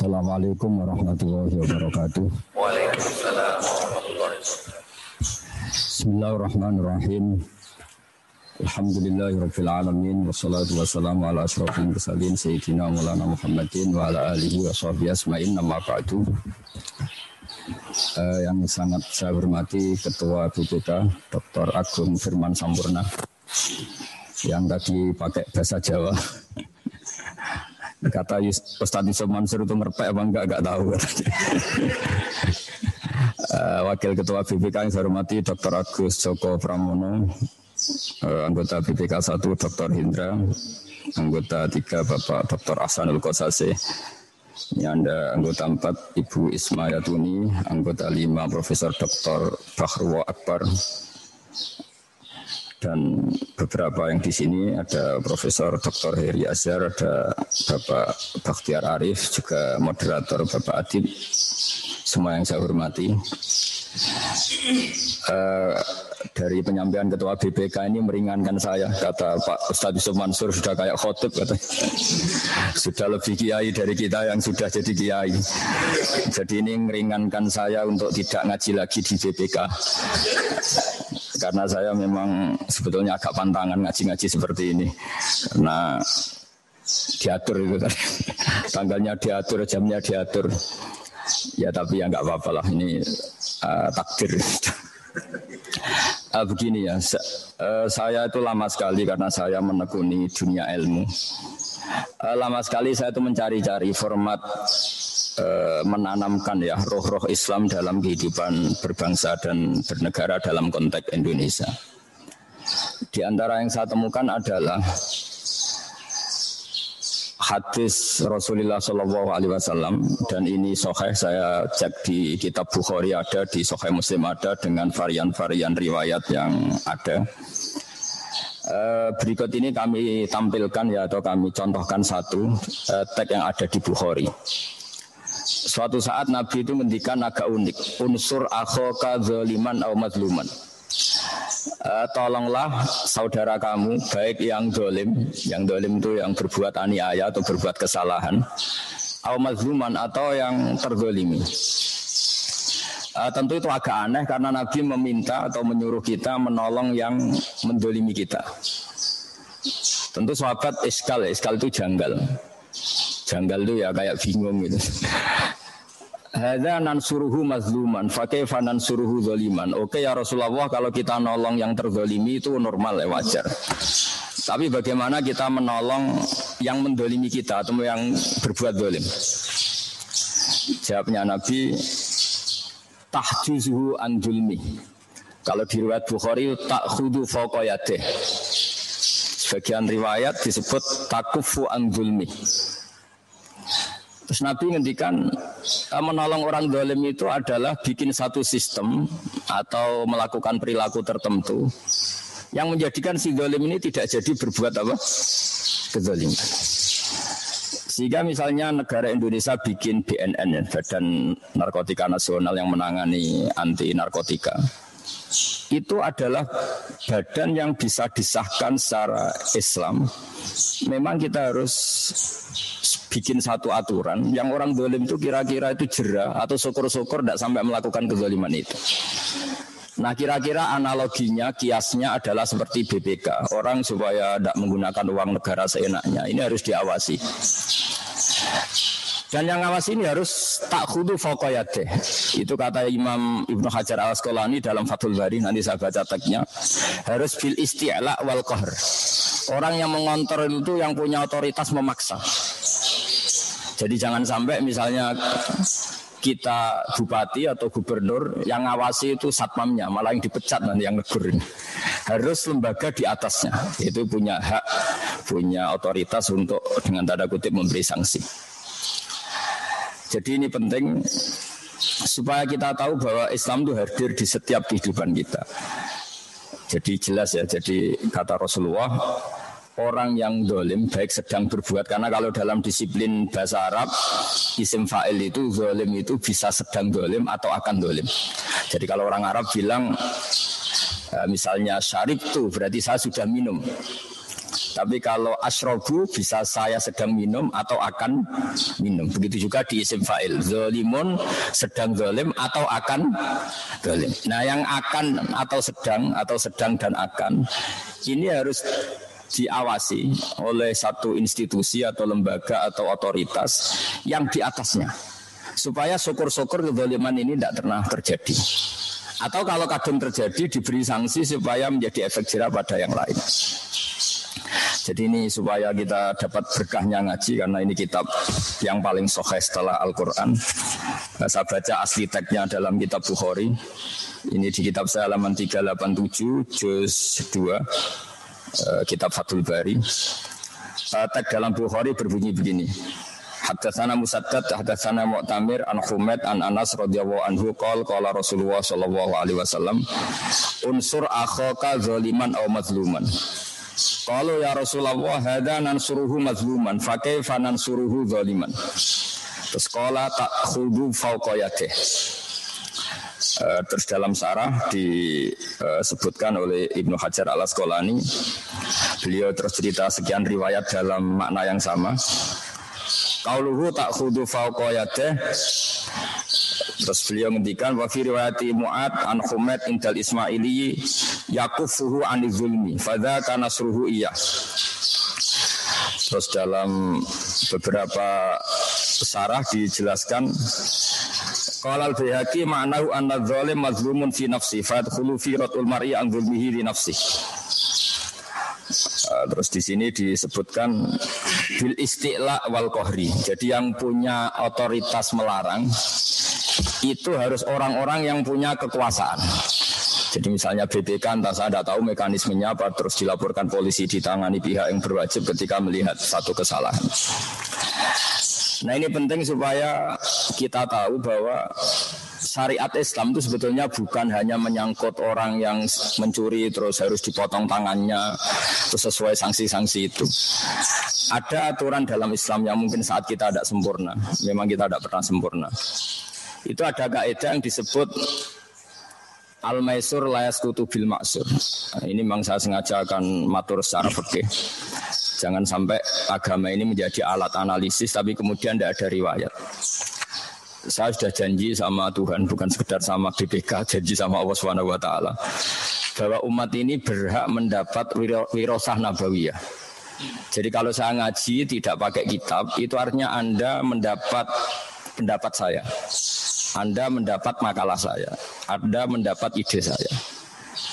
Assalamualaikum warahmatullahi wabarakatuh. Waalaikumsalam warahmatullahi wabarakatuh. Bismillahirrahmanirrahim. Alhamdulillahirabbil alamin wassalatu wassalamu ala asyrofil mursalin sayyidina maulana Muhammadin wa ala alihi washabihi ajmain amma ba'du. Yang sangat saya hormati Ketua BPK Dr. Agung Firman Sampurna yang tadi pakai bahasa Jawa. Kata Ustaz Yusuf Mansur itu ngerpek apa enggak tahu. Wakil Ketua BPK yang saya hormati Dr. Agus Joko Pramono, anggota BPK 1 Dr. Hindra, anggota 3 Bapak Dr. Hasanul Qasaseh, anggota 4 Ibu Isma Yatuni, anggota 5 Profesor Dr. Bahrwa Akbar, dan beberapa yang di sini ada Profesor Dr. Heri Azzer, ada Bapak Baktiar Arief, juga moderator Bapak Adib, semua yang saya hormati. Dari penyampaian Ketua BPK ini meringankan saya, kata Pak Ustadz Yusuf Mansur sudah kayak khotib, kata sudah lebih kiai dari kita yang sudah jadi kiai. Jadi ini meringankan saya untuk tidak ngaji lagi di BPK. Karena saya memang sebetulnya agak pantangan ngaji-ngaji seperti ini. Karena diatur itu kan. Tanggalnya diatur, jamnya diatur. Ya tapi ya nggak apa-apa lah, ini takdir. Begini ya, saya itu lama sekali karena saya menekuni dunia ilmu. Lama sekali saya itu mencari-cari format menanamkan ya roh-roh Islam dalam kehidupan berbangsa dan bernegara dalam konteks Indonesia. Di antara yang saya temukan adalah hadis Rasulullah Shallallahu Alaihi Wasallam, dan ini sahih, saya cek di kitab Bukhari ada, di sahih Muslim ada dengan varian-varian riwayat yang ada. Berikut ini kami tampilkan ya, atau kami contohkan satu teks yang ada di Bukhari. Suatu saat Nabi itu ngendikan agak unik, unsur akhoka zaliman aw mazluman. Tolonglah saudara kamu, baik yang dolim itu yang berbuat aniaya atau berbuat kesalahan, aw mazluman atau yang terzolimi. Tentu itu agak aneh karena Nabi meminta atau menyuruh kita menolong yang mendolimi kita. Tentu sahabat iskal, iskal itu janggal. Janggal itu ya kayak bingung gitu. Hadza nansuruhu mazluman fa kaifa nansuruhu zaliman. Oke ya Rasulullah, kalau kita nolong yang terzolimi itu normal, wajar. Tapi bagaimana kita menolong yang mendolimi kita atau yang berbuat dolim? Jawabnya Nabi, tahjuzuhu an zulmi. Kalau di riwayat Bukhari takhudu fawqa yadih. Sebagian riwayat disebut takufu an zulmi. Terus Nabi ngendikan menolong orang dolim itu adalah bikin satu sistem atau melakukan perilaku tertentu yang menjadikan si dolim ini tidak jadi berbuat apa? Kezaliman. Sehingga misalnya negara Indonesia bikin BNN, Badan Narkotika Nasional yang menangani anti narkotika. Itu adalah badan yang bisa disahkan secara Islam. Memang kita harus bikin satu aturan yang orang dolim itu kira-kira itu jera atau syukur-syukur tidak sampai melakukan kezaliman itu. Nah kira-kira analoginya, kiasnya adalah seperti BPK. Orang supaya tidak menggunakan uang negara seenaknya, ini harus diawasi. Dan yang ngawasi ini harus takhudu faqayatih. Itu kata Imam Ibnu Hajar al-Asqalani dalam Fathul Bari, nanti saya baca teksnya. Harus bil isti'la' wal qahr. Orang yang mengontrol itu yang punya otoritas memaksa. Jadi jangan sampai misalnya kita bupati atau gubernur yang ngawasi itu satpamnya, malah yang dipecat nanti yang negurin. Harus lembaga di atasnya, itu punya hak, punya otoritas untuk dengan tanda kutip memberi sanksi. Jadi ini penting supaya kita tahu bahwa Islam itu hadir di setiap kehidupan kita. Jadi jelas ya, jadi kata Rasulullah, orang yang dolim baik sedang berbuat, karena kalau dalam disiplin bahasa Arab isim fa'il itu dolim itu bisa sedang dolim atau akan dolim. Jadi kalau orang Arab bilang misalnya syarib itu berarti saya sudah minum. Tapi kalau asrobu bisa saya sedang minum atau akan minum. Begitu juga di isim fa'il. Zolimun sedang zolim atau akan zolim. Nah yang akan atau sedang dan akan ini harus diawasi oleh satu institusi atau lembaga atau otoritas yang di atasnya supaya syukur-syukur kezaliman ini tidak pernah terjadi, atau kalau kadang terjadi diberi sanksi supaya menjadi efek jerah pada yang lain. Jadi ini supaya kita dapat berkahnya ngaji, karena ini kitab yang paling soheh setelah Al-Quran. Saya baca asli teksnya dalam kitab Bukhari. Ini di kitab saya halaman 387 juz 2 kitab Fathul Bari. Teks dalam Bukhari berbunyi begini. Haddatsana Musaddad, haddatsana Mu'tamir an Humaid an Anas radhiyallahu anhu qol qala Rasulullah sallallahu alaihi wasallam unsur akhaka zaliman aw mazluman. Qalu ya Rasulullah hadza nansuruhu mazluman fa kaifa nansuruhu zaliman. Terus qala ta'khudhu fawqa yadihi. Terus dalam sarah disebutkan oleh Ibnu Hajar al-Asqalani, beliau terus cerita sekian riwayat dalam makna yang sama. Qauluhu ta'khudhu fawqa yadeh. Terus beliau ngendikan wa fi riwayati Mu'ad an Humaid indal Ismaili yaqufuhu anil zulmi fadza kana nasruhu iya. Terus dalam beberapa sarah dijelaskan qala al-Baihaqi ma'nahu anna adh-dhalim mazlumun fi nafsi fadkhulu fi ratul mar'i an dhulmihi li nafsi. Terus di sini disebutkan bil isti'la wal qahri. Jadi yang punya otoritas melarang itu harus orang-orang yang punya kekuasaan. Jadi misalnya BPK, entah saya tidak tahu mekanismenya apa, terus dilaporkan polisi, ditangani pihak yang berwajib ketika melihat satu kesalahan. Nah ini penting supaya kita tahu bahwa syariat Islam itu sebetulnya bukan hanya menyangkut orang yang mencuri terus harus dipotong tangannya terus sesuai sanksi-sanksi itu. Ada aturan dalam Islam yang mungkin saat kita tidak sempurna, memang kita tidak pernah sempurna. Itu ada kaidah yang disebut al-maisur layaskutu bil maksur. Nah, ini memang saya sengaja akan matur secara fikih. Jangan sampai agama ini menjadi alat analisis, tapi kemudian tidak ada riwayat. Saya sudah janji sama Tuhan, bukan sekedar sama BPK, janji sama Allah SWT, bahwa umat ini berhak mendapat wirosah nabawiyah. Jadi kalau saya ngaji tidak pakai kitab, itu artinya Anda mendapat pendapat saya, Anda mendapat makalah saya, Anda mendapat ide saya.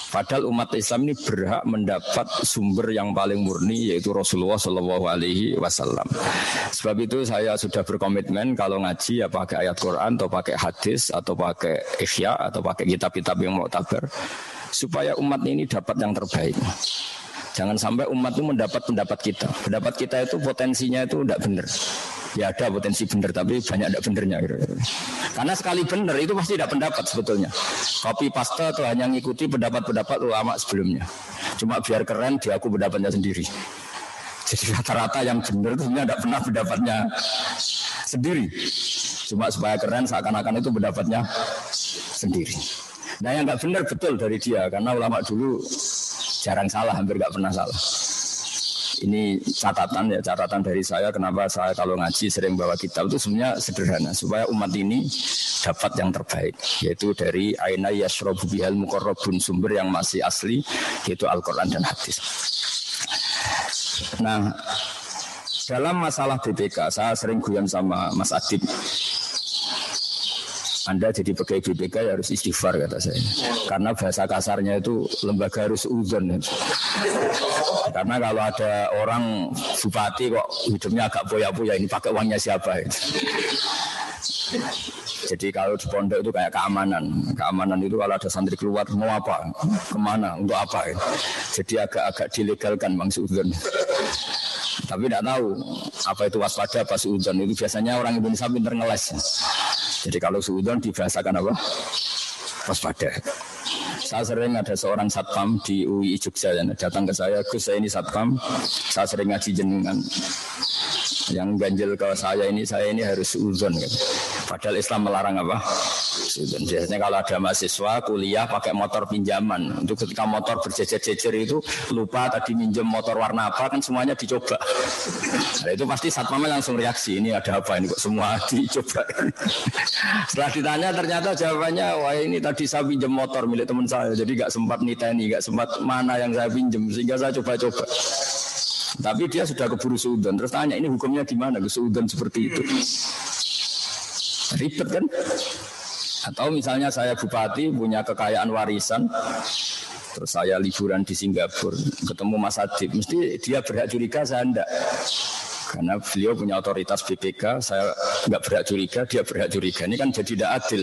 Padahal umat Islam ini berhak mendapat sumber yang paling murni, yaitu Rasulullah Shallallahu Alaihi Wasallam. Sebab itu saya sudah berkomitmen kalau ngaji ya pakai ayat Quran atau pakai hadis atau pakai ikhya atau pakai kitab-kitab yang mu'tabar, supaya umat ini dapat yang terbaik. Jangan sampai umat itu mendapat pendapat kita. Pendapat kita itu potensinya itu tidak benar. Ya ada potensi benar, tapi banyak tidak benarnya. Karena sekali benar itu pasti tidak pendapat sebetulnya. Copy paste atau hanya ngikuti pendapat-pendapat ulama sebelumnya. Cuma biar keren diaku pendapatnya sendiri. Jadi rata-rata yang benar itu sebenarnya tidak pernah pendapatnya sendiri. Cuma supaya keren seakan-akan itu pendapatnya sendiri. Nah yang tidak benar betul dari dia, karena ulama dulu jarang salah, hampir tidak pernah salah. Ini catatan ya, catatan dari saya kenapa saya kalau ngaji sering bawa kitab itu sebenarnya sederhana supaya umat ini dapat yang terbaik, yaitu dari aina yashrabu bihal muqarrabun, sumber yang masih asli yaitu Al-Qur'an dan hadis. Nah, dalam masalah BPK saya sering guyon sama Mas Adib. Anda jadi pegawai BPK ya harus istighfar kata saya, karena bahasa kasarnya itu lembaga harus uzon. Karena kalau ada orang bupati kok hidupnya agak boya-boya, ini pakai uangnya siapa? Gitu. Jadi kalau di pondok itu kayak keamanan. Keamanan itu kalau ada santri keluar mau apa, kemana, untuk apa? Gitu. Jadi agak-agak dilegalkan bang uzon. Tapi tidak tahu apa itu waspada apa suudzon. Itu biasanya orang Indonesia pinter ngeles. Jadi kalau suudzon dibahasakan apa? Waspada. Saya sering ada seorang satpam di UI Jogja yang datang ke saya, Gus saya ini satpam, saya sering ngaji jenengan. Yang ganjil ke saya ini harus uzon gitu. Padahal Islam melarang apa? Uzon. Biasanya kalau ada mahasiswa kuliah pakai motor pinjaman, untuk ketika motor berjejer-jejer itu lupa tadi minjem motor warna apa, kan semuanya dicoba. Nah, itu pasti satpamnya langsung reaksi, ini ada apa ini kok semua dicoba. Setelah ditanya ternyata jawabannya, wah ini tadi saya pinjem motor milik teman saya, jadi gak sempat niteni, gak sempat mana yang saya pinjem, sehingga saya coba-coba. Tapi dia sudah keburu suudzon. Terus tanya, ini hukumnya gimana? Suudzon seperti itu. Ribet kan? Atau misalnya saya bupati punya kekayaan warisan, terus saya liburan di Singapura, ketemu Mas Adib, mesti dia berhak curiga, saya enggak. Karena beliau punya otoritas BPK, saya enggak berhak curiga, dia berhak curiga. Ini kan jadi tidak adil.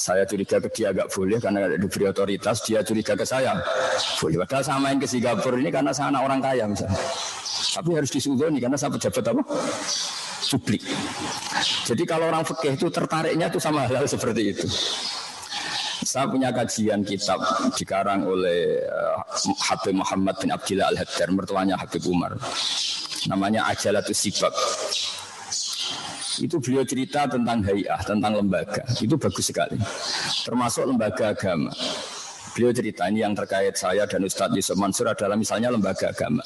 Saya curiga ke dia agak boleh karena ada diberi otoritas, dia curiga ke saya boleh. Padahal saya main ke Singapura ini karena saya anak orang kaya misalnya. Tapi harus disudoni karena saya pejabat apa? Publik. Jadi kalau orang fikih itu tertariknya itu sama hal seperti itu. Saya punya kajian kitab dikarang oleh Habib Muhammad bin Abdillah Al-Haddar, mertuanya Habib Umar. Namanya Ajalatus Sibab. Itu beliau cerita tentang hai'ah, tentang lembaga. Itu bagus sekali. Termasuk lembaga agama. Beliau cerita ini yang terkait saya dan Ustadz Yusuf Mansur adalah misalnya lembaga agama.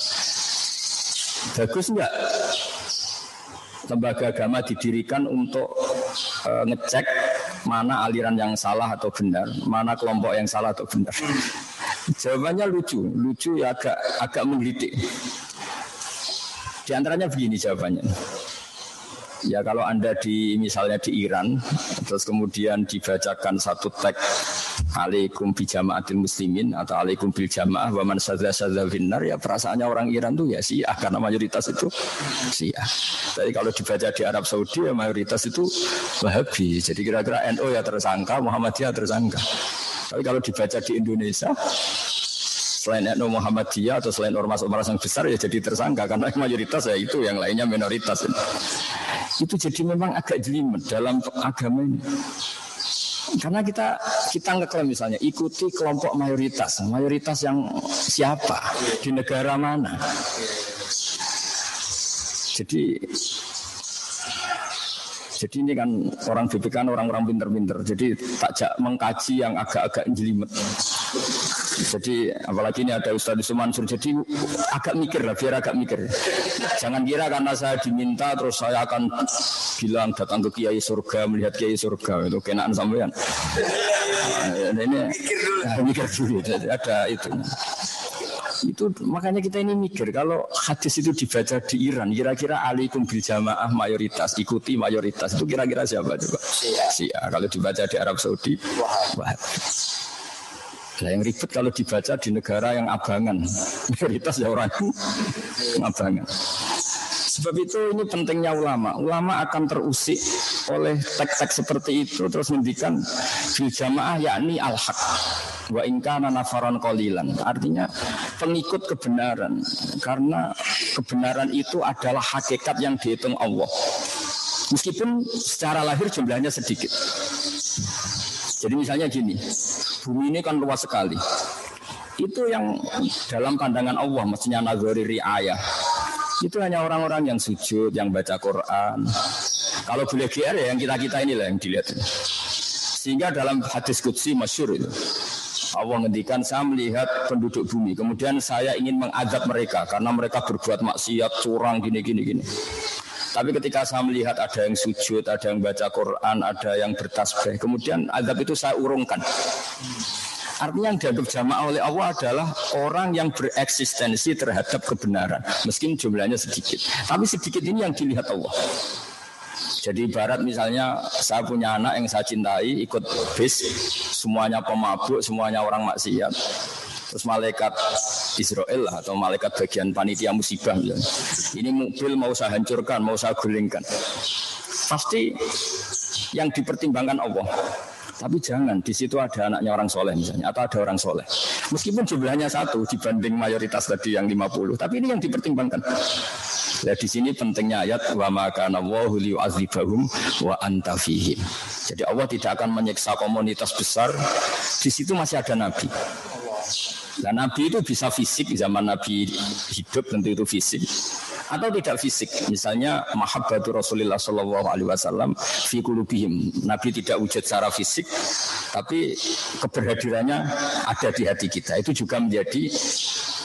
Bagus enggak? Lembaga agama didirikan untuk ngecek mana aliran yang salah atau benar, mana kelompok yang salah atau benar. Jawabannya lucu ya, agak menggelitik. Di antaranya begini jawabannya. Ya kalau Anda misalnya di Iran, terus kemudian dibacakan satu teks alaikum bi jama'atil muslimin atau alaikum bil jamaah wa man sadza finnar, ya perasaannya orang Iran tuh ya Syiah karena mayoritas itu Syiah. Tapi kalau dibaca di Arab Saudi ya mayoritas itu Wahabi. Jadi kira-kira NU ya tersangka, Muhammadiyah tersangka. Tapi kalau dibaca di Indonesia selain NU Muhammadiyah atau selain ormas-ormas yang besar ya jadi tersangka karena mayoritas ya itu, yang lainnya minoritas. Itu jadi memang agak jelimet dalam agama ini. Karena kita ngeklaim misalnya ikuti kelompok mayoritas yang siapa di negara mana. Jadi ini kan orang BPK kan orang-orang pinter-pinter. Jadi takjak mengkaji yang agak-agak jelimet. Jadi apalagi ini ada Ustadz Yusuf Mansur, jadi agak mikir lah, biar agak mikir. Jangan kira karena saya diminta terus saya akan bilang datang ke Kiai Surga, melihat Kiai Surga, itu kenaan sampean. Ini mikir dulu, jadi ada itu. Itu makanya kita ini mikir kalau hadis itu dibaca di Iran, kira-kira alaikum bil jamaah mayoritas, ikuti mayoritas, itu kira-kira siapa coba? Syiah. Kalau dibaca di Arab Saudi, Wahab. Nah, yang ribet kalau dibaca di negara yang abangan, mayoritas ya orang abangan. Sebab itu ini pentingnya ulama. Ulama akan terusik oleh teks-teks seperti itu, terus mendikan bil jamaah yakni al-haq wa in kana nafaron qalilan. Artinya pengikut kebenaran, karena kebenaran itu adalah hakikat yang dihitung Allah. Meskipun secara lahir jumlahnya sedikit. Jadi misalnya gini, bumi ini kan luas sekali. Itu yang dalam pandangan Allah, maksudnya nazari riayah. Itu hanya orang-orang yang sujud, yang baca Quran. Kalau boleh GR ya yang kita-kita inilah yang dilihat. Sehingga dalam hadis qudsi masyhur itu, Allah ngendikan saya melihat penduduk bumi, kemudian saya ingin mengazab mereka karena mereka berbuat maksiat, curang, gini. Tapi ketika saya melihat ada yang sujud, ada yang baca Quran, ada yang bertasbih, kemudian azab itu saya urungkan. Artinya yang dianggap jamaah oleh Allah adalah orang yang bereksistensi terhadap kebenaran, meskipun jumlahnya sedikit. Tapi sedikit ini yang dilihat Allah. Jadi ibarat misalnya saya punya anak yang saya cintai, ikut bis, semuanya pemabuk, semuanya orang maksiat. Terus malaikat Israel lah, atau malaikat bagian panitia musibah misalnya. Ini mobil mau saya hancurkan, mau saya gulingkan. Pasti yang dipertimbangkan Allah. Tapi jangan, di situ ada anaknya orang soleh misalnya, atau ada orang soleh. Meskipun jumlahnya satu dibanding mayoritas tadi yang 50, tapi ini yang dipertimbangkan. Nah, di sini pentingnya ayat wa ma kana Allahu liyu'adzibahum wa anta fihim. Jadi Allah tidak akan menyiksa komunitas besar. Di situ masih ada nabi. Nah, nabi itu bisa fisik, zaman nabi hidup tentu itu fisik. atau tidak fisik. Misalnya mahabbatu Rasulillah sallallahu alaihi wasallam fi qulubihim. Nabi tidak wujud secara fisik, tapi keberhadirannya ada di hati kita. Itu juga menjadi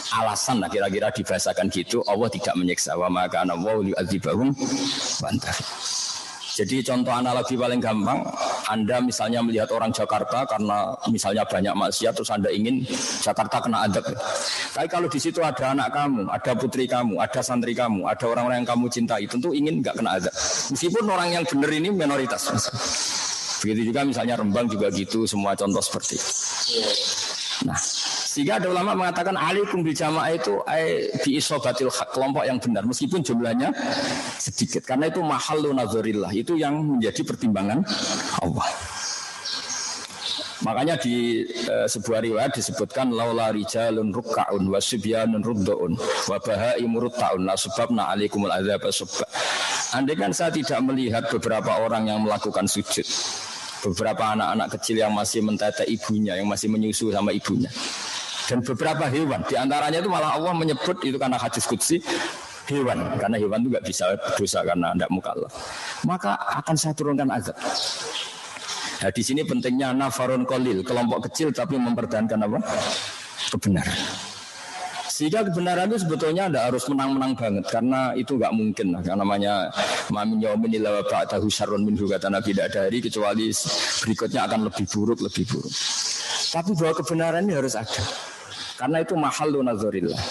alasan lah kira-kira dibahasakan gitu. Allah tidak menyiksa, wa ma kana Allahu yu'adzibahum bantah. Jadi contoh analogi paling gampang, Anda misalnya melihat orang Jakarta karena misalnya banyak maksiat, terus Anda ingin Jakarta kena adab. Tapi kalau di situ ada anak kamu, ada putri kamu, ada santri kamu, ada orang-orang yang kamu cintai, tentu ingin nggak kena adab. Meskipun orang yang benar ini minoritas. Begitu juga misalnya Rembang juga gitu, semua contoh seperti itu. Nah, sehingga ada ulama mengatakan alaikum bil jamaah itu bi isobatil haq, kelompok yang benar meskipun jumlahnya sedikit, karena itu mahallu nazarillah, itu yang menjadi pertimbangan Allah. Makanya di sebuah riwayat disebutkan laula rijalun ruk'aun wasibyanun ruddaun wa bahaimur ta'un nasbabna alaikumul adzab asba. Andai kan saya tidak melihat beberapa orang yang melakukan sujud, beberapa anak-anak kecil yang masih menteteh ibunya, yang masih menyusu sama ibunya, dan beberapa hewan, diantaranya itu malah Allah menyebut itu karena hadis qudsi hewan, karena hewan itu nggak bisa berdosa karena tidak mukallaf, maka akan saya turunkan azab. Nah, di sini pentingnya nafarun qalil, kelompok kecil tapi mempertahankan apa? Kebenaran. Sehingga kebenaran itu sebetulnya tidak harus menang-menang banget, karena itu nggak mungkin. Karena namanya mamin yaumin illa wa ba'dahu syarrun minhu, kata Nabi, tidak ada hari kecuali berikutnya akan lebih buruk, lebih buruk. Tapi bahwa kebenaran ini harus ada, karena itu mahallu nazarillah.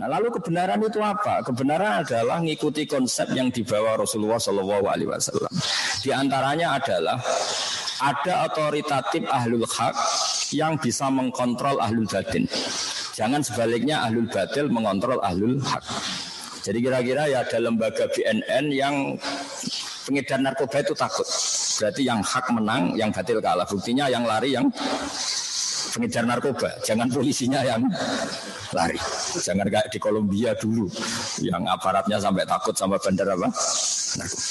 Nah, lalu kebenaran itu apa? Kebenaran adalah mengikuti konsep yang dibawa Rasulullah Shallallahu Alaihi Wasallam. Di antaranya adalah ada otoritatif ahlul haq yang bisa mengkontrol ahlul batin. Jangan sebaliknya ahlul batil mengontrol ahlul haq. Jadi kira-kira ya ada lembaga BNN yang pengedar narkoba itu takut. Berarti yang hak menang, yang batil kalah. Buktinya yang lari yang pengejar narkoba, jangan polisinya yang lari. Jangan kayak di Kolombia dulu, yang aparatnya sampai takut sama bandar apa? Narkoba.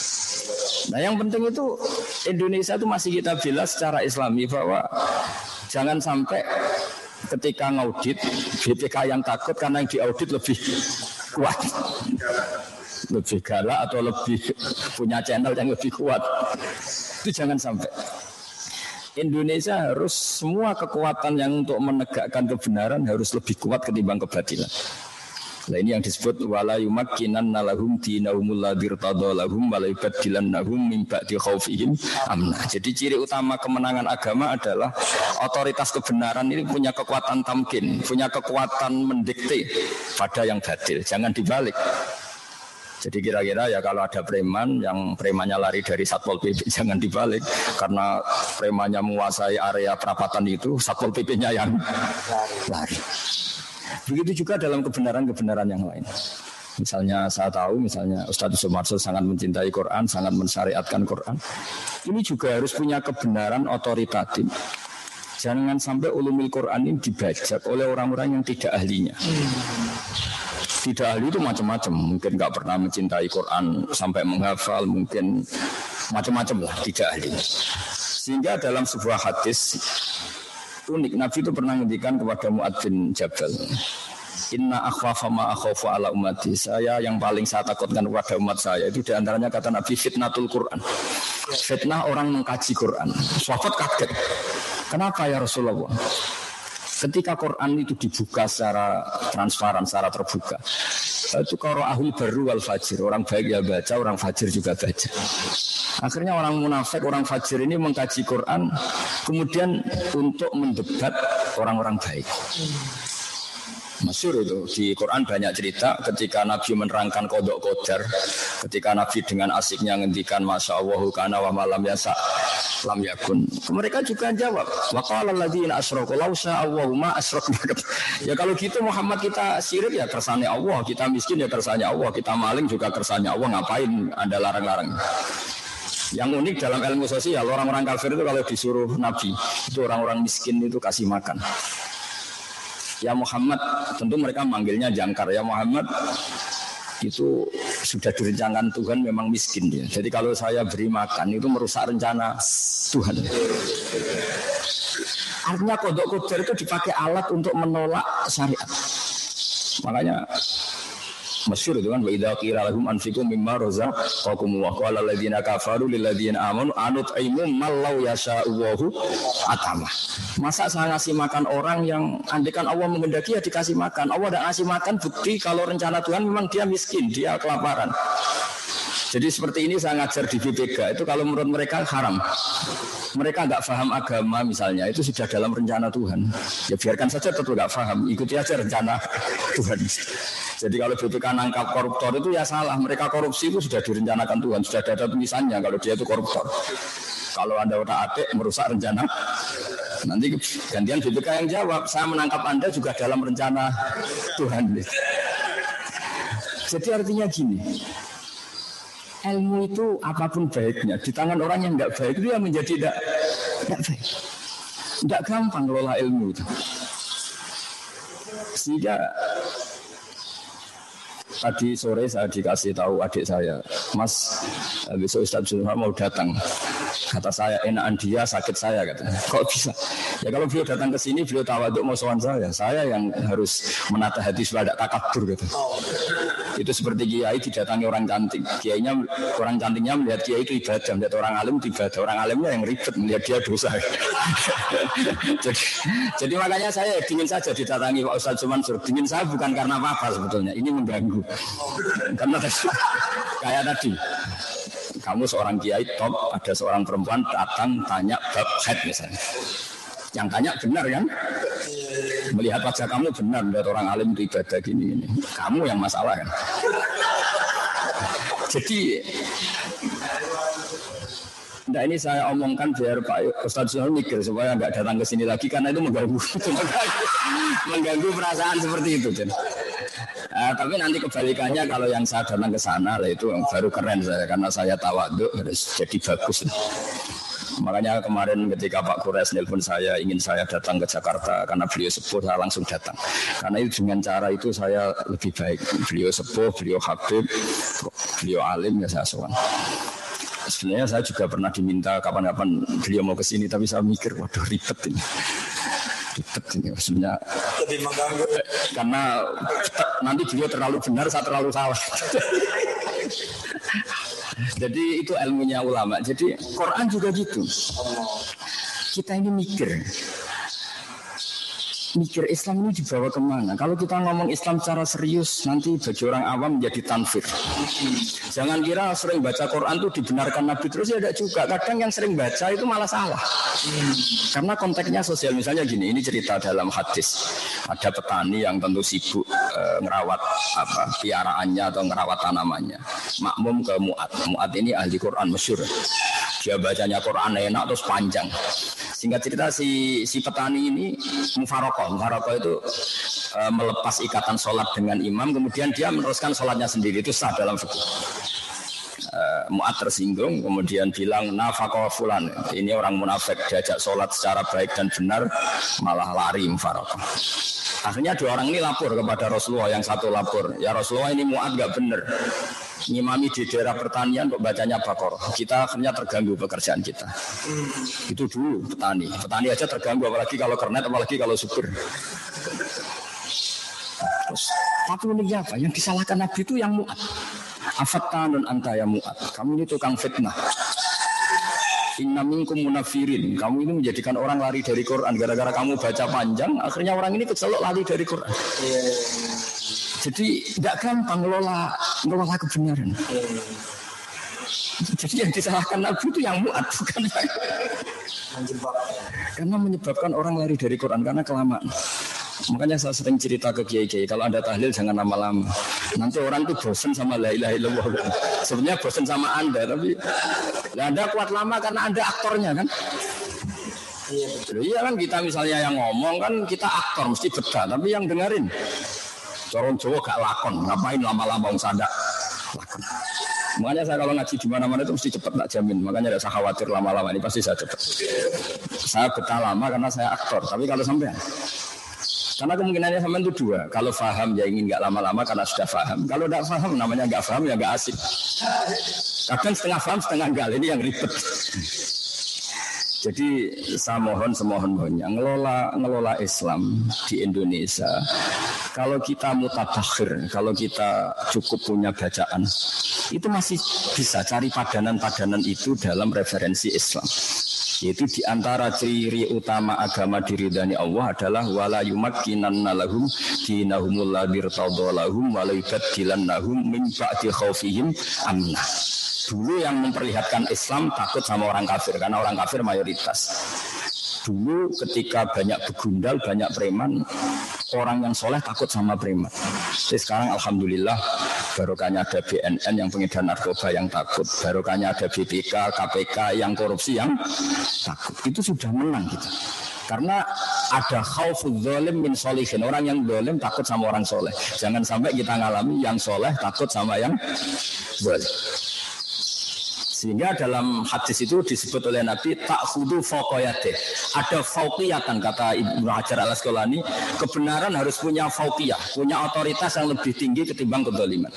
Nah, yang penting itu Indonesia itu masih kita bela secara Islami, bahwa jangan sampai ketika ngaudit BPK yang takut karena yang diaudit lebih kuat, lebih galak atau lebih punya channel yang lebih kuat. Itu jangan sampai. Indonesia harus semua kekuatan yang untuk menegakkan kebenaran harus lebih kuat ketimbang kebatilan. Nah, ini yang disebut wala yumakkinan nalahum dinahumul ladirtadha lahum wala yubadilannahum min ba'di khaufihim amna. Jadi ciri utama kemenangan agama adalah otoritas kebenaran ini punya kekuatan tamkin, punya kekuatan mendikte pada yang batil. Jangan dibalik. Jadi kira-kira ya kalau ada preman, yang premannya lari dari Satpol PP, jangan dibalik. Karena premannya menguasai area perapatan itu, Satpol PP-nya yang lari. Begitu juga dalam kebenaran-kebenaran yang lain. Misalnya saya tahu, misalnya Ustadz Submansur sangat mencintai Quran, sangat mensyariatkan Quran. Ini juga harus punya kebenaran otoritatif. Jangan sampai ulumul Quran ini dibajak oleh orang-orang yang tidak ahlinya. Tidak ahli itu macam-macam, mungkin nggak pernah mencintai Quran sampai menghafal, mungkin macam-macam lah, tidak ahli. Sehingga dalam sebuah hadis unik, Nabi itu pernah ngendikan kepada Mu'adz bin Jabal, inna akhwafa ma akhafu ala ummati, saya yang paling saya takutkan kepada umat saya itu diantaranya kata Nabi fitnatul Quran, fitnah orang mengkaji Quran. Sahabat kaget, kenapa ya Rasulullah? Ketika Quran itu dibuka secara transparan, secara terbuka, itu qara'ahul barru wal fajir, orang baik ya baca, orang fajir juga baca. Akhirnya orang munafik, orang fajir ini mengkaji Quran, kemudian untuk mendebat orang-orang baik. Masyhur itu, di Quran banyak cerita ketika Nabi menerangkan qadha qadar, ketika Nabi dengan asiknya ngendikan masya Allah kana wa malam yasa lam yakun. Mereka juga jawab, wa qala alladziina asyraku law syaa Allahu ma asyrakna. Ya kalau gitu Muhammad, kita syirik ya kersane Allah, kita miskin ya kersane Allah, kita maling juga kersane Allah, ngapain Anda larang-larang. Yang unik dalam ilmu sosial, orang-orang kafir itu kalau disuruh Nabi, itu orang-orang miskin itu kasih makan. Ya Muhammad, tentu mereka manggilnya jangkar. Ya Muhammad, itu sudah direncanakan Tuhan memang miskin dia. Jadi kalau saya beri makan itu merusak rencana Tuhan. Artinya qadha qadar itu dipakai alat untuk menolak syariat. Makanya masyhur itu kan wa idza qira lahum anfiqu mimma razaqakumullah qala alladziina kafaru lil ladziina aamanu anut'imu man law yasha'u atama. Masa saya ngasih makan orang yang andekan Allah menghendaki ya dikasih makan. Allah tidak ngasih makan bukti kalau rencana Tuhan memang dia miskin, dia kelaparan. Jadi seperti ini saya ngajar di BPK, itu kalau menurut mereka haram. Mereka nggak paham agama misalnya, itu sudah dalam rencana Tuhan. Ya biarkan saja tentu nggak paham, ikuti aja rencana Tuhan. Jadi kalau BPK nangkap koruptor itu ya salah, mereka korupsi itu sudah direncanakan Tuhan, sudah ada tulisannya kalau dia itu koruptor. Kalau Anda otak-atik merusak rencana, nanti gantian BPK yang jawab, saya menangkap Anda juga dalam rencana Tuhan. Jadi artinya gini, ilmu itu apapun baiknya, di tangan orang yang tidak baik dia menjadi tidak baik. Tidak gampang ngelola ilmu itu. Sehingga tadi sore saya dikasih tahu adik saya, Mas, besok Ustaz Zulfa mau datang. Kata saya, enakan dia, sakit saya katanya. Kok bisa? Ya kalau beliau datang ke sini, beliau tawaduk mau sowan saya yang harus menata hati supaya tidak takabur katanya. Itu seperti kiai didatangi orang cantik, kiainya orang cantiknya melihat kiai itu ibadah, melihat orang alim ibadah, orang alimnya yang ribet melihat dia dosa. jadi makanya saya dingin saja didatangi Pak Ustaz Submansur. Dingin saya bukan karena apa sebetulnya, ini mengganggu. Karena kayak tadi, kamu seorang kiai top, ada seorang perempuan datang tanya bab haid misalnya. Yang tanya benar kan? Melihat wajah kamu benar, melihat orang alim itu ibadah gini. Kamu yang masalah kan? Jadi, nah ini saya omongkan biar Pak Ustadz Suhail mikir supaya nggak datang ke sini lagi karena itu mengganggu perasaan seperti itu. Tapi nanti kebalikannya kalau yang saya datang ke sana, lah itu yang baru keren saya karena saya tawaduk harus jadi bagus. Makanya kemarin ketika Pak Kures nelpon saya ingin saya datang ke Jakarta karena beliau sepuh, saya langsung datang. Karena itu dengan cara itu saya lebih baik. Beliau sepuh, beliau habib, beliau alim ya saya sowan. Sebenarnya saya juga pernah diminta kapan-kapan beliau mau kesini, tapi saya mikir waduh ribet ini maksudnya. Jadi mengganggu. Karena nanti beliau terlalu benar, saya terlalu salah. Jadi itu ilmunya ulama. Jadi Quran juga gitu. Kita ini mikir Islam ini dibawa kemana? Kalau kita ngomong Islam secara serius, nanti bagi orang awam menjadi tanfir. Jangan kira sering baca Quran itu dibenarkan Nabi terus, ya tidak juga. Kadang yang sering baca itu malah salah. Karena konteksnya sosial. Misalnya gini, ini cerita dalam hadis. Ada petani yang tentu sibuk ngerawat piaraannya atau ngerawat tanamannya. Makmum ke Mu'ad ini ahli Quran masyhur. Dia bacanya Quran enak terus panjang. Singkat cerita si petani ini mufarokoh itu melepas ikatan sholat dengan imam, kemudian dia meneruskan sholatnya sendiri, itu sah dalam fikih. Mu'ad tersinggung, kemudian bilang nafakoh fulan, ini orang munafik, diajak sholat secara baik dan benar malah lari mufarokoh. Akhirnya dua orang ini lapor kepada Rasulullah, yang satu lapor, ya Rasulullah ini Mu'ad gak benar. Ngimami di daerah pertanian kok bacanya Baqarah. Kita akhirnya terganggu pekerjaan kita. Itu dulu petani aja terganggu, apalagi kalau kernet, apalagi kalau super. Terus, tapi ini apa? Yang disalahkan Nabi itu yang Mu'ad. Afattanun anta ya Mu'ad, kamu ini tukang fitnah. Inna minkum munafirin, kamu ini menjadikan orang lari dari Quran. Gara-gara kamu baca panjang, akhirnya orang ini kecelok lari dari Quran. Jadi tidak gampang ngelola kebenaran. Jadi yang disalahkan Nabi itu yang Mu'ad, bukan yang karena menyebabkan orang lari dari Quran karena kelamaan. Makanya saya sering cerita ke kiai-kiai, kalau Anda tahlil jangan lama-lama. Nanti orang tuh bosan sama la ilaha illallah. Sebenarnya bosan sama Anda, tapi Anda kuat lama karena Anda aktornya kan. Iya kan, kita misalnya yang ngomong kan kita aktor mesti beda, tapi yang dengerin orang Jawa gak lakon, ngapain lama-lama orang sadak lakon. Makanya saya kalau ngaji di mana-mana itu mesti cepat, tak jamin. Makanya tidak usah khawatir lama-lama, ini pasti saya cepat. Saya betah lama karena saya aktor, tapi kalau sampean, karena kemungkinannya sampean itu dua. Kalau faham ya ingin gak lama-lama karena sudah faham. Kalau tidak faham, namanya gak faham ya gak asik. Kadang setengah faham, setengah enggak, ini yang ribet. Jadi saya mohon semohon-mohonnya ngelola Islam di Indonesia. Kalau kita mutabakhir, kalau kita cukup punya bacaan, itu masih bisa cari padanan-padanan itu dalam referensi Islam. Yaitu diantara ciri utama agama diridani Allah adalah wala yumakkinanna lahum dinahumul ladzi irtadha lahum wa la yubaddilannahum min ba'di khaufihim amna. Dulu yang memperlihatkan Islam takut sama orang kafir, karena orang kafir mayoritas. Dulu ketika banyak begundal, banyak preman, orang yang soleh takut sama preman. Jadi sekarang alhamdulillah barokahnya ada BNN yang pengedar narkoba yang takut, barokahnya ada BPK, KPK yang korupsi yang takut. Itu sudah menang kita. Karena ada khauful zalim min sholihin. Orang yang zalim takut sama orang soleh. Jangan sampai kita ngalami yang soleh takut sama yang zalim. Sehingga dalam hadis itu disebut oleh Nabi ta'khudu fauqiyatih. Ada fauqiyatan, kata Ibnu Hajar al-Asqalani, kebenaran harus punya fauqiyah, punya otoritas yang lebih tinggi ketimbang kedzaliman.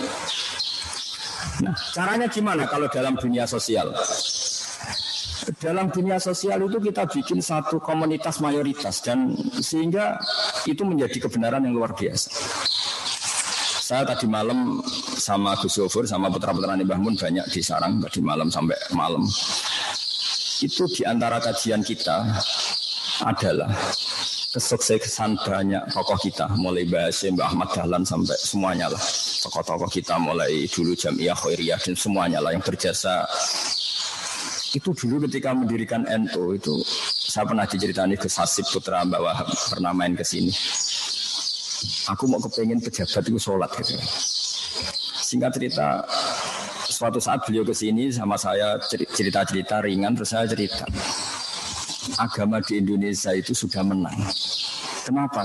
Nah, caranya gimana kalau dalam dunia sosial? Dalam dunia sosial itu kita bikin satu komunitas mayoritas, dan sehingga itu menjadi kebenaran yang luar biasa. Saya tadi malam sama Gus Yofur, sama putra-putra Mbah Mun banyak di sarang tadi malam sampai malam. Itu di antara kajian kita adalah kesuksesan banyak tokoh kita, mulai Mbah Hasyim, Mbah Ahmad Dahlan sampai semuanya lah. Tokoh-tokoh kita mulai dulu Jamiah Khairiyah dan semuanya lah yang berjasa. Itu dulu ketika mendirikan NU itu saya pernah diceritain Gus Hasib putra Mbah Wahab pernah main ke sini. Aku mau kepengen pejabat itu sholat gitu. Singkat cerita, suatu saat beliau kesini sama saya cerita-cerita ringan, terus saya cerita agama di Indonesia itu sudah menang. Kenapa?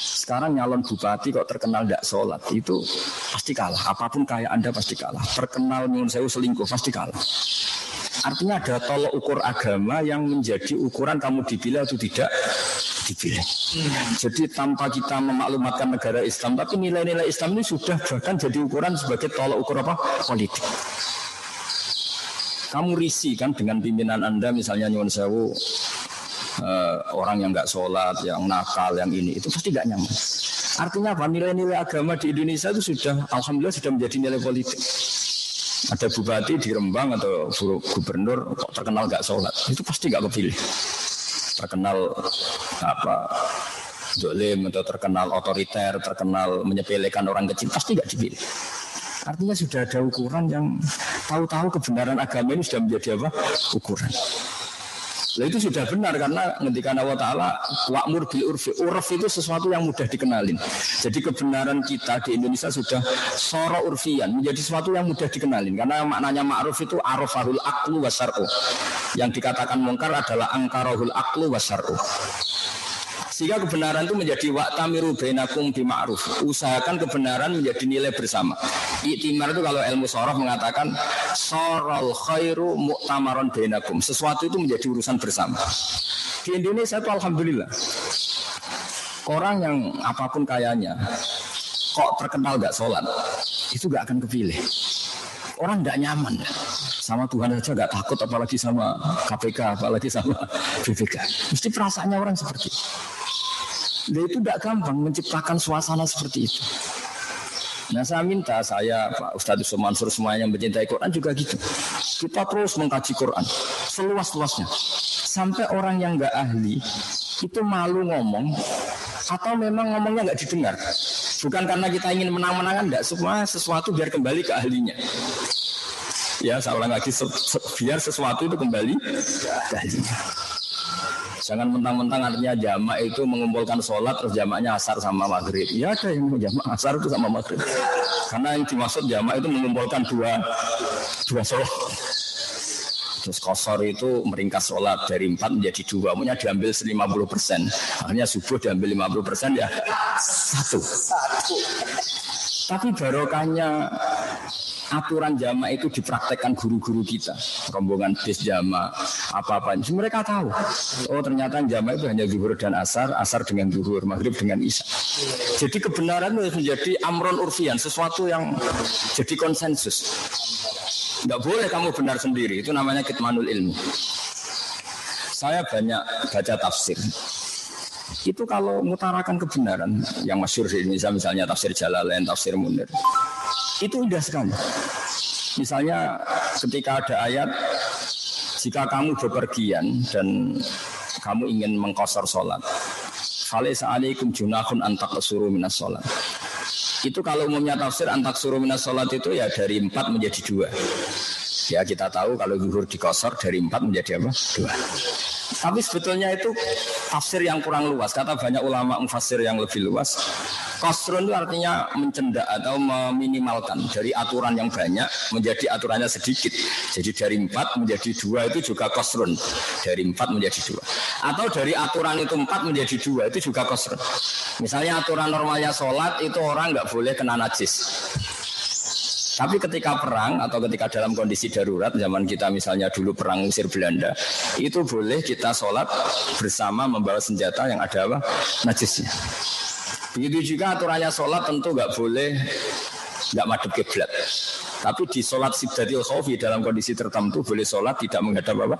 Sekarang nyalon bupati kok terkenal tidak sholat itu pasti kalah. Apapun kaya Anda pasti kalah. Terkenal nyuwun sewu selingkuh pasti kalah. Artinya ada tolok ukur agama yang menjadi ukuran kamu dipilih atau tidak dipilih. Jadi tanpa kita memaklumatkan negara Islam, tapi nilai-nilai Islam ini sudah bahkan jadi ukuran sebagai tolok ukur apa? Politik. Kamu risih kan dengan pimpinan Anda, misalnya nyuwun sewu orang yang nggak sholat, yang nakal, yang ini itu pasti nggak nyaman. Artinya apa? Nilai-nilai agama di Indonesia itu sudah, alhamdulillah sudah menjadi nilai politik. Ada bupati di Rembang atau gubernur kok terkenal gak sholat, itu pasti gak kepilih. Terkenal apa dolim atau terkenal otoriter, terkenal menyepelekan orang kecil, pasti gak dipilih. Artinya sudah ada ukuran yang tahu-tahu kebenaran agama ini sudah menjadi apa? Ukuran. Nah, itu sudah benar karena ngendikan Allah Ta'ala wa'mur bil urfi. Urf itu sesuatu yang mudah dikenalin. Jadi kebenaran kita di Indonesia sudah soro urfian, menjadi sesuatu yang mudah dikenalin. Karena maknanya ma'ruf itu arafahul aklu wasar'u. Yang dikatakan mungkar adalah angkarahul aklu wasar'u. Sehingga kebenaran itu menjadi waktamiru bainakum bima'ruf. Usahakan kebenaran menjadi nilai bersama. Iktimar itu kalau ilmu sorof mengatakan sorol khairu muktamaron bainakum. Sesuatu itu menjadi urusan bersama. Di Indonesia itu alhamdulillah. Orang yang apapun kayanya, kok terkenal gak sholat, itu gak akan kepilih. Orang gak nyaman. Sama Tuhan saja gak takut, apalagi sama KPK, apalagi sama BPK. Mesti perasaannya orang seperti itu. Nah, itu tidak gampang menciptakan suasana seperti itu. Nah, saya minta Pak Ustadz Submansur semuanya yang mencintai Quran juga gitu. Kita terus mengkaji Quran seluas-luasnya. Sampai orang yang nggak ahli itu malu ngomong atau memang ngomongnya nggak didengar. Bukan karena kita ingin menang-menangan, nggak, semua sesuatu biar kembali ke ahlinya. Ya, saya ulang lagi, biar sesuatu itu kembali ke ahlinya. Jangan mentang-mentang artinya jamak itu mengumpulkan sholat terus jamaknya asar sama maghrib. Ya ada yang jamak asar itu sama maghrib. Karena yang dimaksud jamak itu mengumpulkan dua sholat. Terus kosor itu meringkas sholat dari 4 menjadi 2. Maksudnya diambil 50%. Akhirnya subuh diambil 50% ya 1. Tapi barokahnya aturan jamak itu dipraktekkan guru-guru kita. Rombongan bis jamak, apa-apa. Mereka tahu. Oh, ternyata jamak itu hanya zuhur dan asar, asar dengan zuhur, maghrib dengan isya. Jadi kebenaran menjadi amron urfian, sesuatu yang jadi konsensus. Tidak boleh kamu benar sendiri, itu namanya kitmanul ilmu. Saya banyak baca tafsir. Itu kalau mengutarakan kebenaran yang masyhur di Indonesia, misalnya tafsir Jalalain, tafsir Munir, itu indah sekali. Misalnya ketika ada ayat, jika kamu bepergian dan kamu ingin mengqasar sholat, falaisa alaikum junahun an taqsuru minas sholat. Itu kalau umumnya tafsir antaksuru minas sholat itu ya dari 4 menjadi 2. Ya kita tahu kalau zuhur dikosor dari 4 menjadi apa? 2. Tapi sebetulnya itu tafsir yang kurang luas. Kata banyak ulama mufassir yang lebih luas, kosrun itu artinya mencendak atau meminimalkan. Dari aturan yang banyak menjadi aturannya sedikit. Jadi dari 4 menjadi 2 itu juga kosrun. Dari 4 menjadi 2. Atau dari aturan itu 4 menjadi 2 itu juga kosrun. Misalnya aturan normalnya sholat itu orang nggak boleh kena najis. Tapi ketika perang atau ketika dalam kondisi darurat, zaman kita misalnya dulu perang Mesir Belanda, itu boleh kita sholat bersama membawa senjata yang ada apa? Najisnya. Begitu juga aturannya sholat tentu nggak boleh nggak madhep kiblat. Tapi di sholat Sidratil Khaufi dalam kondisi tertentu boleh sholat tidak menghadap apa?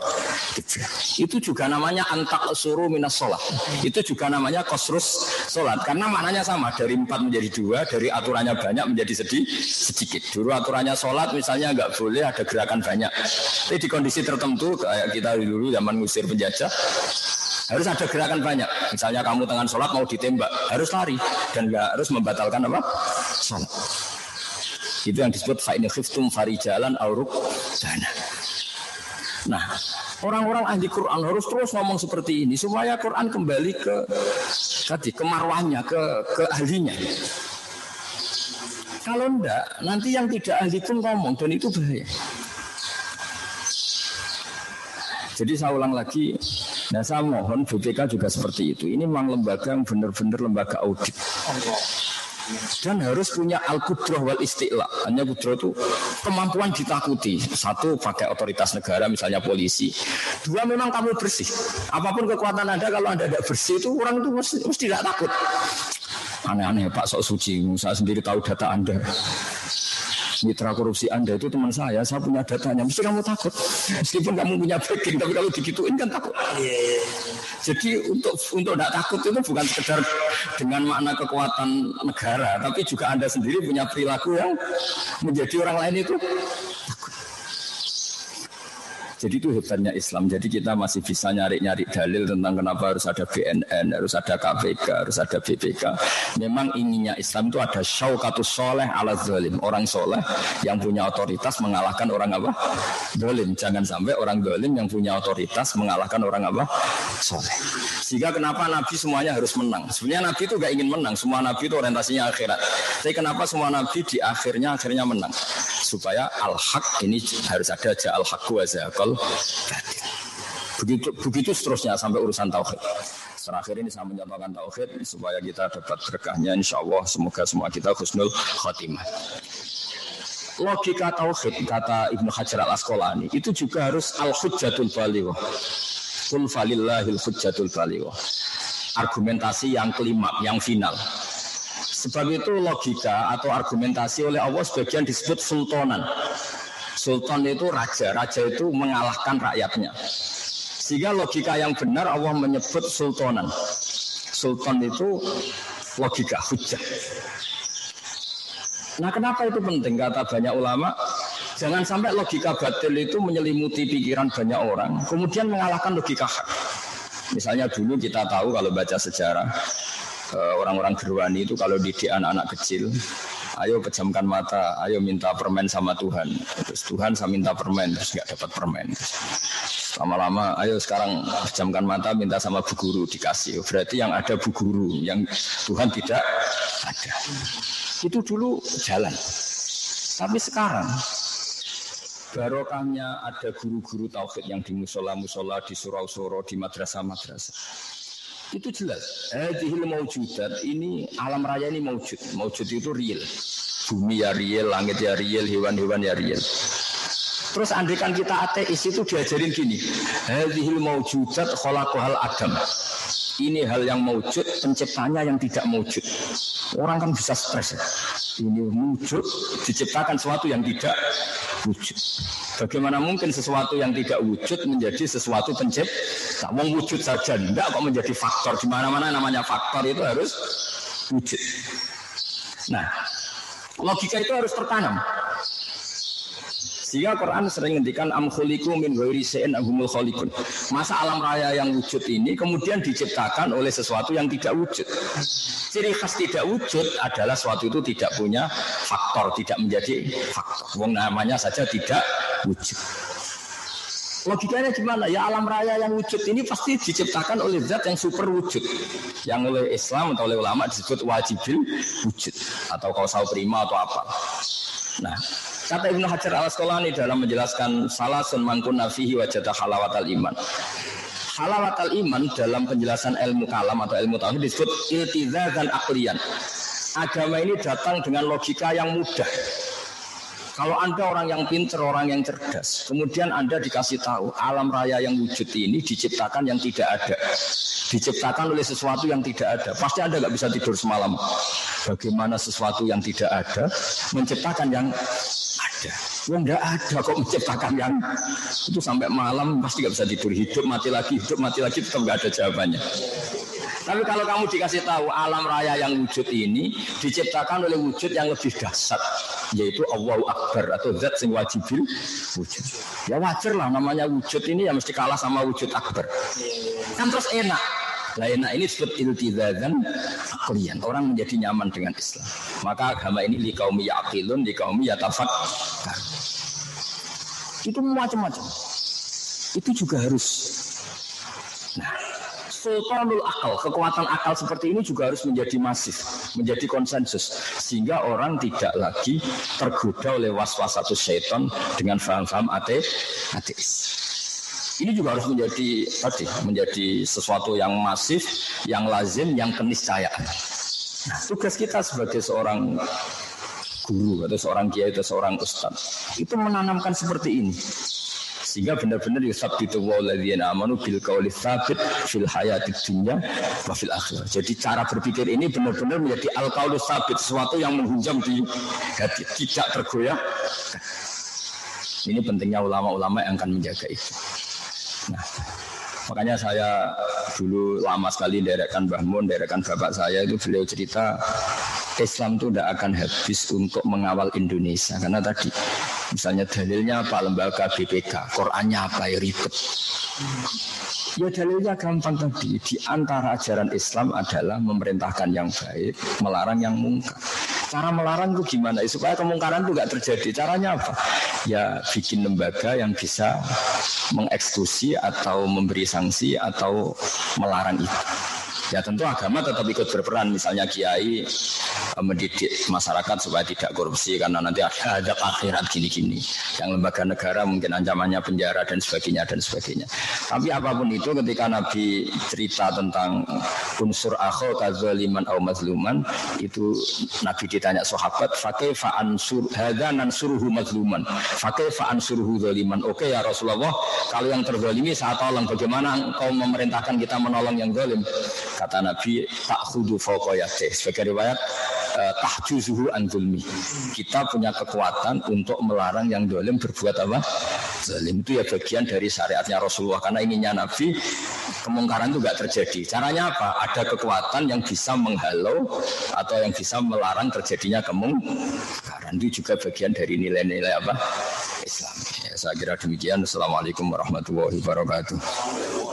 Kiblat. Itu juga namanya antaksuru minas sholat. Itu juga namanya kosrus sholat. Karena maknanya sama, dari 4 menjadi 2, dari aturannya banyak menjadi sedikit. Dulu aturannya sholat misalnya nggak boleh ada gerakan banyak. Tapi di kondisi tertentu kayak kita dulu zaman ngusir penjajah, harus ada gerakan banyak. Misalnya kamu tengah sholat mau ditembak, harus lari dan nggak harus membatalkan apa? Sholat. Itu yang disebut fa'in khiftum farijalan auruk dana. Nah, orang-orang ahli Quran harus terus ngomong seperti ini supaya Quran kembali ke tadi ke marwahnya, ke ahlinya. Kalau enggak, nanti yang tidak ahli pun ngomong dan itu bahaya. Jadi saya ulang lagi. Nah saya mohon BPK juga seperti itu. Ini memang lembaga yang benar-benar lembaga audit. Dan harus punya al-qudrah wal istiqlal. Hanya qudrah itu kemampuan ditakuti. Satu, pakai otoritas negara misalnya polisi. Dua, memang kamu bersih. Apapun kekuatan Anda, kalau Anda tidak bersih itu orang itu mesti tidak takut. Aneh-aneh Pak Sok Suci, saya sendiri tahu data Anda. Mitra korupsi Anda itu teman saya punya datanya. Mesti kamu takut. Meskipun kamu punya backing, tapi kalau digituin kan takut. Jadi untuk tidak takut itu bukan sekedar dengan makna kekuatan negara, tapi juga Anda sendiri punya perilaku yang menjadi orang lain itu takut. Jadi itu hebatnya Islam. Jadi kita masih bisa nyari-nyari dalil tentang kenapa harus ada BNN, harus ada KPK, harus ada BPK. Memang inginnya Islam itu ada syauqatus sholeh ala zalim. Orang soleh yang punya otoritas mengalahkan orang apa? Zalim. Jangan sampai orang zalim yang punya otoritas mengalahkan orang apa? Soleh. Sehingga kenapa Nabi semuanya harus menang? Sebenarnya Nabi itu gak ingin menang. Semua Nabi itu orientasinya akhirat. Tapi kenapa semua Nabi di akhirnya menang? Supaya al-haq ini harus ada aja al-haq wa zaqal. Begitu seterusnya sampai urusan tauhid. Terakhir ini saya menyampaikan tauhid supaya kita dapat berkahnya insyaallah, semoga semua kita husnul khotimah. Logika tauhid kata Ibnu Hajar al-Asqalani itu juga harus al-hujjatul balighah. Qul falillahil hujjatul balighah. Argumentasi yang kelima, yang final. Sebab itu logika atau argumentasi oleh Allah sebagian disebut sultanan. Sultan itu raja, raja itu mengalahkan rakyatnya. Sehingga logika yang benar Allah menyebut sultanan. Sultan itu logika hujjah. Nah kenapa itu penting? Kata banyak ulama, jangan sampai logika batil itu menyelimuti pikiran banyak orang, kemudian mengalahkan logika hak. Misalnya dulu kita tahu kalau baca sejarah, orang-orang Gerwani itu kalau didik anak-anak kecil, ayo pejamkan mata, ayo minta permen sama Tuhan. Terus Tuhan saya minta permen, terus nggak dapat permen. Lama-lama, ayo sekarang pejamkan mata, minta sama bu guru, dikasih. Berarti yang ada bu guru, yang Tuhan tidak ada. Itu dulu jalan. Tapi sekarang barokahnya ada guru-guru tauhid yang di musola-musola, di surau-surau, di madrasah-madrasah. Itu jelas. Hadhil maujudat, ini alam raya ini maujud. Maujud itu real. Bumi ya real, langit ya real, hewan-hewan ya real. Terus andaikan kita ateis itu diajarin gini. Hadhil maujudat khalaqahal adam. Ini hal yang maujud, penciptanya yang tidak maujud. Orang kan bisa stres ya. Ini wujud, diciptakan sesuatu yang tidak wujud. Bagaimana mungkin sesuatu yang tidak wujud menjadi sesuatu pencipta? Wong wujud saja tidak kok menjadi faktor. Di mana-mana namanya faktor itu harus wujud. Nah, logika itu harus tertanam. Sehingga Quran sering ngendikan am khuliqu min ghairi syai'in humul khaliqun. Masa alam raya yang wujud ini kemudian diciptakan oleh sesuatu yang tidak wujud. Ciri khas tidak wujud adalah sesuatu itu tidak punya faktor, tidak menjadi faktor. Wong namanya saja tidak wujud. Logikanya gimana? Ya alam raya yang wujud ini pasti diciptakan oleh zat yang super wujud. Yang oleh Islam atau oleh ulama disebut wajibil wujud atau kausal prima atau apa. Nah, kata Ibnu Hajar al-Asqalani dalam menjelaskan salasun mankunna fihi wajada halawatal iman. Halawatal iman dalam penjelasan ilmu kalam atau ilmu tauhid disebut iltizazan aqliyan. Agama ini datang dengan logika yang mudah. Kalau Anda orang yang pintar, orang yang cerdas, kemudian Anda dikasih tahu alam raya yang wujud ini diciptakan yang tidak ada. Diciptakan oleh sesuatu yang tidak ada. Pasti Anda nggak bisa tidur semalam. Bagaimana sesuatu yang tidak ada menciptakan yang ada? Yang nggak ada kok menciptakan yang itu, sampai malam pasti nggak bisa tidur, hidup mati lagi tetap nggak ada jawabannya. Tapi kalau kamu dikasih tahu alam raya yang wujud ini diciptakan oleh wujud yang lebih dasar, yaitu Allahu Akbar atau zat yang wajibil wujud. Ya wajar lah namanya wujud ini ya mesti kalah sama wujud akbar. Kan terus enak. Nah enak ini disebut iltizazan aqliyan. Orang menjadi nyaman dengan Islam. Maka agama ini liqaumi yaqilun, liqaumi yatafakkar. Itu macam-macam. Itu juga harus. Nah, sultanul akal, kekuatan akal seperti ini juga harus menjadi masif, menjadi konsensus, sehingga orang tidak lagi tergoda oleh waswasatus syaitan dengan faham-faham ateis. Ini juga harus menjadi sesuatu yang masif, yang lazim, yang keniscayaan. Nah, tugas kita sebagai seorang guru atau seorang kiai atau seorang ustadz itu menanamkan seperti ini. Sehingga benar-benar yusabbitu walladzina amanu bil qauli tsabit fil hayatid dunya wa fil akhirah. Jadi cara berpikir ini benar-benar menjadi al-qaulu tsabit, sesuatu yang menghunjam di hati, tidak tergoyah. Ini pentingnya ulama-ulama yang akan menjaga itu. Nah, makanya saya dulu lama sekali derekan Mbah Mun, derekan bapak saya itu, beliau cerita Islam itu tidak akan habis untuk mengawal Indonesia. Karena tadi misalnya dalilnya apa, lembaga BPK, Qur'annya apa, ya ribet. Ya dalilnya gampang tadi. Di antara ajaran Islam adalah memerintahkan yang baik, melarang yang mungkar. Cara melarang itu gimana? Supaya kemungkaran itu tidak terjadi. Caranya apa? Ya bikin lembaga yang bisa mengeksekusi atau memberi sanksi atau melarang itu. Ya tentu agama tetap ikut berperan. Misalnya kiai mendidik masyarakat supaya tidak korupsi karena nanti ada akhirat gini-gini. Yang lembaga negara mungkin ancamannya penjara dan sebagainya dan sebagainya. Tapi apapun itu ketika Nabi cerita tentang unsur akho kadzaliman au mazluman itu Nabi ditanya sahabat, fa kaifa ansur hadza nansuruhu mazluman fa kaifa ansuruhu zaliman. Oke ya Rasulullah, kalau yang terzalimi saya tolong, bagaimana engkau memerintahkan kita menolong yang zalim? Kata Nabi takhudu fawqa yadayhi. Sebagai riwayat tahjuzuhu an zulmi. Kita punya kekuatan untuk melarang yang zalim berbuat apa? Zalim. Itu ya bagian dari syariatnya Rasulullah. Karena inginnya Nabi kemungkaran itu enggak terjadi. Caranya apa? Ada kekuatan yang bisa menghalau atau yang bisa melarang terjadinya kemungkaran. Itu juga bagian dari nilai-nilai apa? Islam. Ya, saya kira demikian. Assalamualaikum warahmatullahi wabarakatuh.